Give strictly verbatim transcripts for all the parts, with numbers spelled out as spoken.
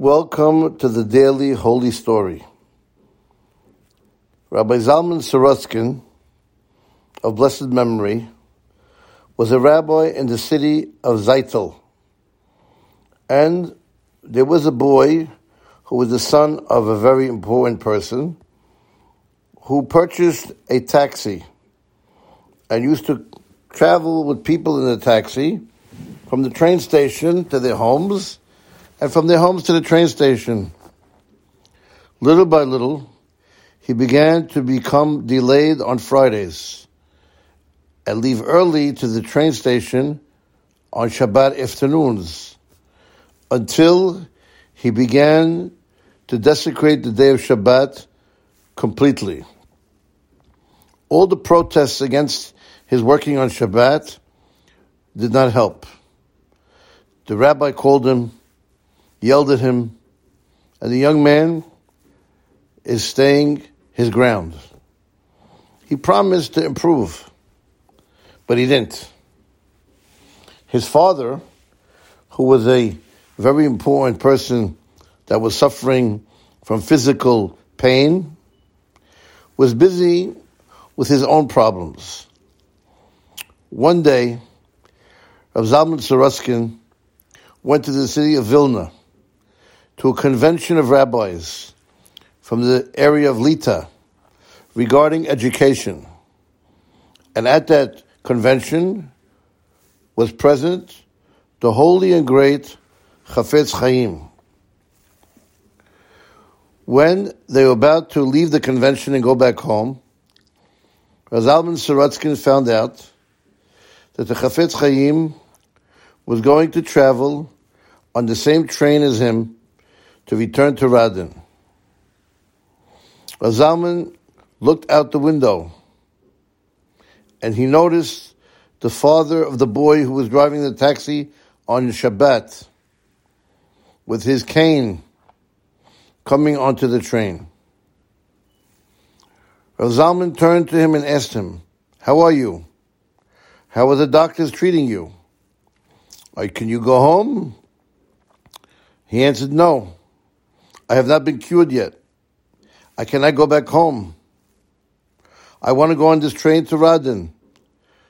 Welcome to the Daily Holy Story. Rabbi Zalman Sorotzkin, of blessed memory, was a rabbi in the city of Zaitel. And there was a boy who was the son of a very important person who purchased a taxi and used to travel with people in the taxi from the train station to their homes and from their homes to the train station. Little by little, he began to become delayed on Fridays and leave early to the train station on Shabbat afternoons until he began to desecrate the day of Shabbat completely. All the protests against his working on Shabbat did not help. The rabbi called him, yelled at him, and the young man is staying his ground. He promised to improve, but he didn't. His father, who was a very important person that was suffering from physical pain, was busy with his own problems. One day, Rav Zalman Sorotzkin went to the city of Vilna to a convention of rabbis from the area of Lita regarding education. And at that convention was present the holy and great Chafetz Chaim. When they were about to leave the convention and go back home, Rav Zalman Sorotzkin found out that the Chafetz Chaim was going to travel on the same train as him to return to Radin. Rav Zalman looked out the window and he noticed the father of the boy who was driving the taxi on Shabbat with his cane coming onto the train. Rav Zalman turned to him and asked him, "How are you? How are the doctors treating you? Can you go home?" He answered, "No, I have not been cured yet. I cannot go back home. I want to go on this train to Radin,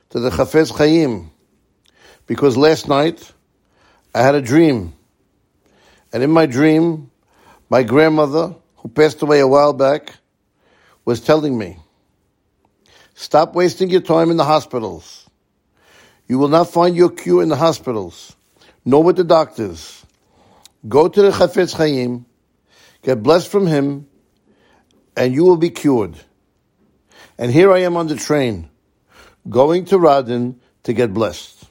to the Chafetz Chaim, because last night I had a dream. And in my dream, my grandmother, who passed away a while back, was telling me, 'Stop wasting your time in the hospitals. You will not find your cure in the hospitals, nor with the doctors. Go to the Chafetz Chaim, get blessed from him, and you will be cured.' And here I am on the train, going to Radin to get blessed."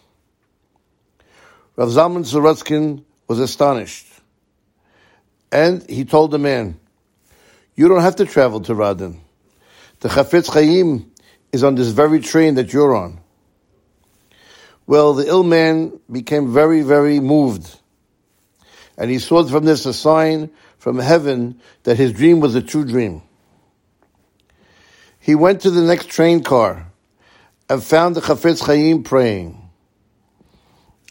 Rav Zalman Sorotzkin was astonished. And he told the man, "You don't have to travel to Radin. The Chafetz Chaim is on this very train that you're on." Well, the ill man became very, very moved. And he saw from this a sign from heaven that his dream was a true dream. He went to the next train car and found the Chafetz Chaim praying.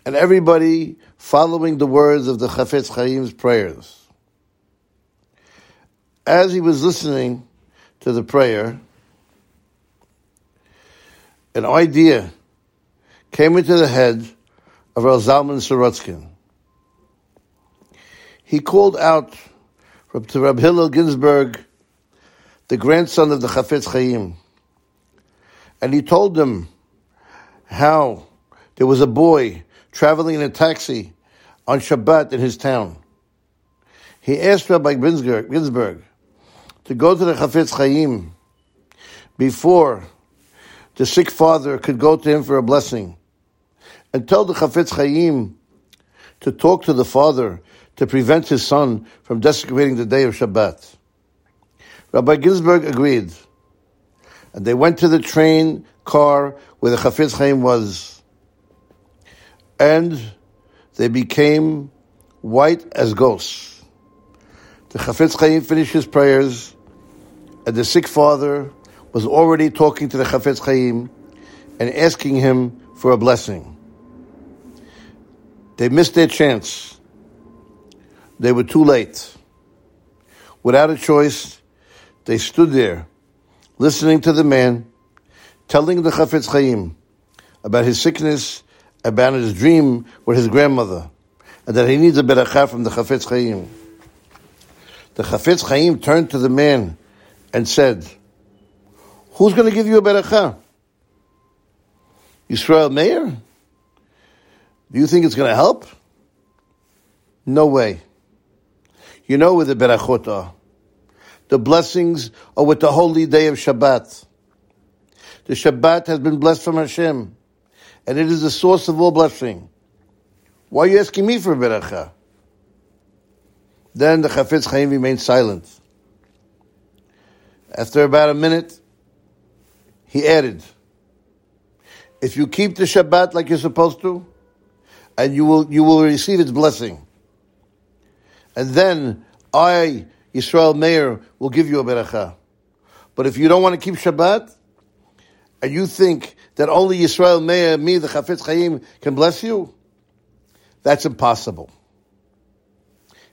And everybody following the words of the Chafetz Chaim's prayers. As he was listening to the prayer, an idea came into the head of Rav Zalman Sorotzkin. He called out to Rabbi Hillel Ginsburg, the grandson of the Chafetz Chaim, and he told them how there was a boy traveling in a taxi on Shabbat in his town. He asked Rabbi Ginsburg to go to the Chafetz Chaim before the sick father could go to him for a blessing, and tell the Chafetz Chaim to talk to the father to prevent his son from desecrating the day of Shabbat. Rabbi Ginsburg agreed, and they went to the train car where the Chafetz Chaim was, and they became white as ghosts. The Chafetz Chaim finished his prayers, and the sick father was already talking to the Chafetz Chaim and asking him for a blessing. They missed their chance. They were too late. Without a choice, they stood there, listening to the man, telling the Chafetz Chaim about his sickness, about his dream with his grandmother, and that he needs a berachah from the Chafetz Chaim. The Chafetz Chaim turned to the man and said, "Who's going to give you a berachah? Yisrael Meir? Do you think it's going to help? No way. You know where the berachot are. The blessings are with the holy day of Shabbat. The Shabbat has been blessed from Hashem, and it is the source of all blessing. Why are you asking me for a berachah?" Then the Chafetz Chaim remained silent. After about a minute, he added, "If you keep the Shabbat like you're supposed to, and you will you will receive its blessing. And then I, Yisrael Meir, will give you a berachah. But if you don't want to keep Shabbat, and you think that only Yisrael Meir, me, the Chafetz Chaim, can bless you, that's impossible."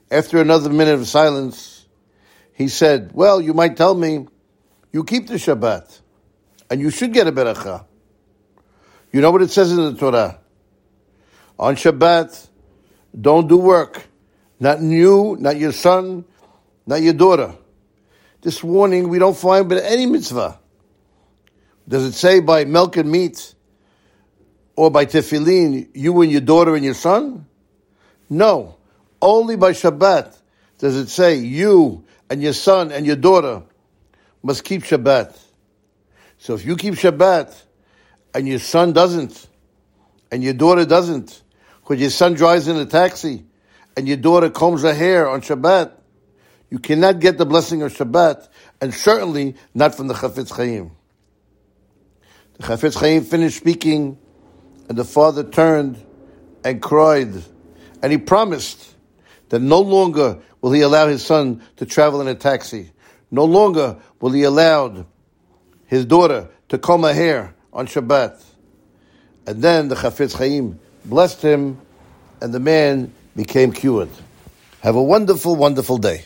After another minute of silence, he said, "Well, you might tell me, you keep the Shabbat, and you should get a berachah. You know what it says in the Torah? On Shabbat, don't do work. Not you, not your son, not your daughter." This warning we don't find by any mitzvah. Does it say by milk and meat or by tefillin, you and your daughter and your son? No. Only by Shabbat does it say you and your son and your daughter must keep Shabbat. So if you keep Shabbat and your son doesn't, and your daughter doesn't, because your son drives in a taxi, and your daughter combs her hair on Shabbat, you cannot get the blessing of Shabbat, and certainly not from the Chafetz Chaim. The Chafetz Chaim finished speaking, and the father turned and cried, and he promised that no longer will he allow his son to travel in a taxi. No longer will he allow his daughter to comb her hair on Shabbat. And then the Chafetz Chaim blessed him, and the man became cured. Have a wonderful, wonderful day.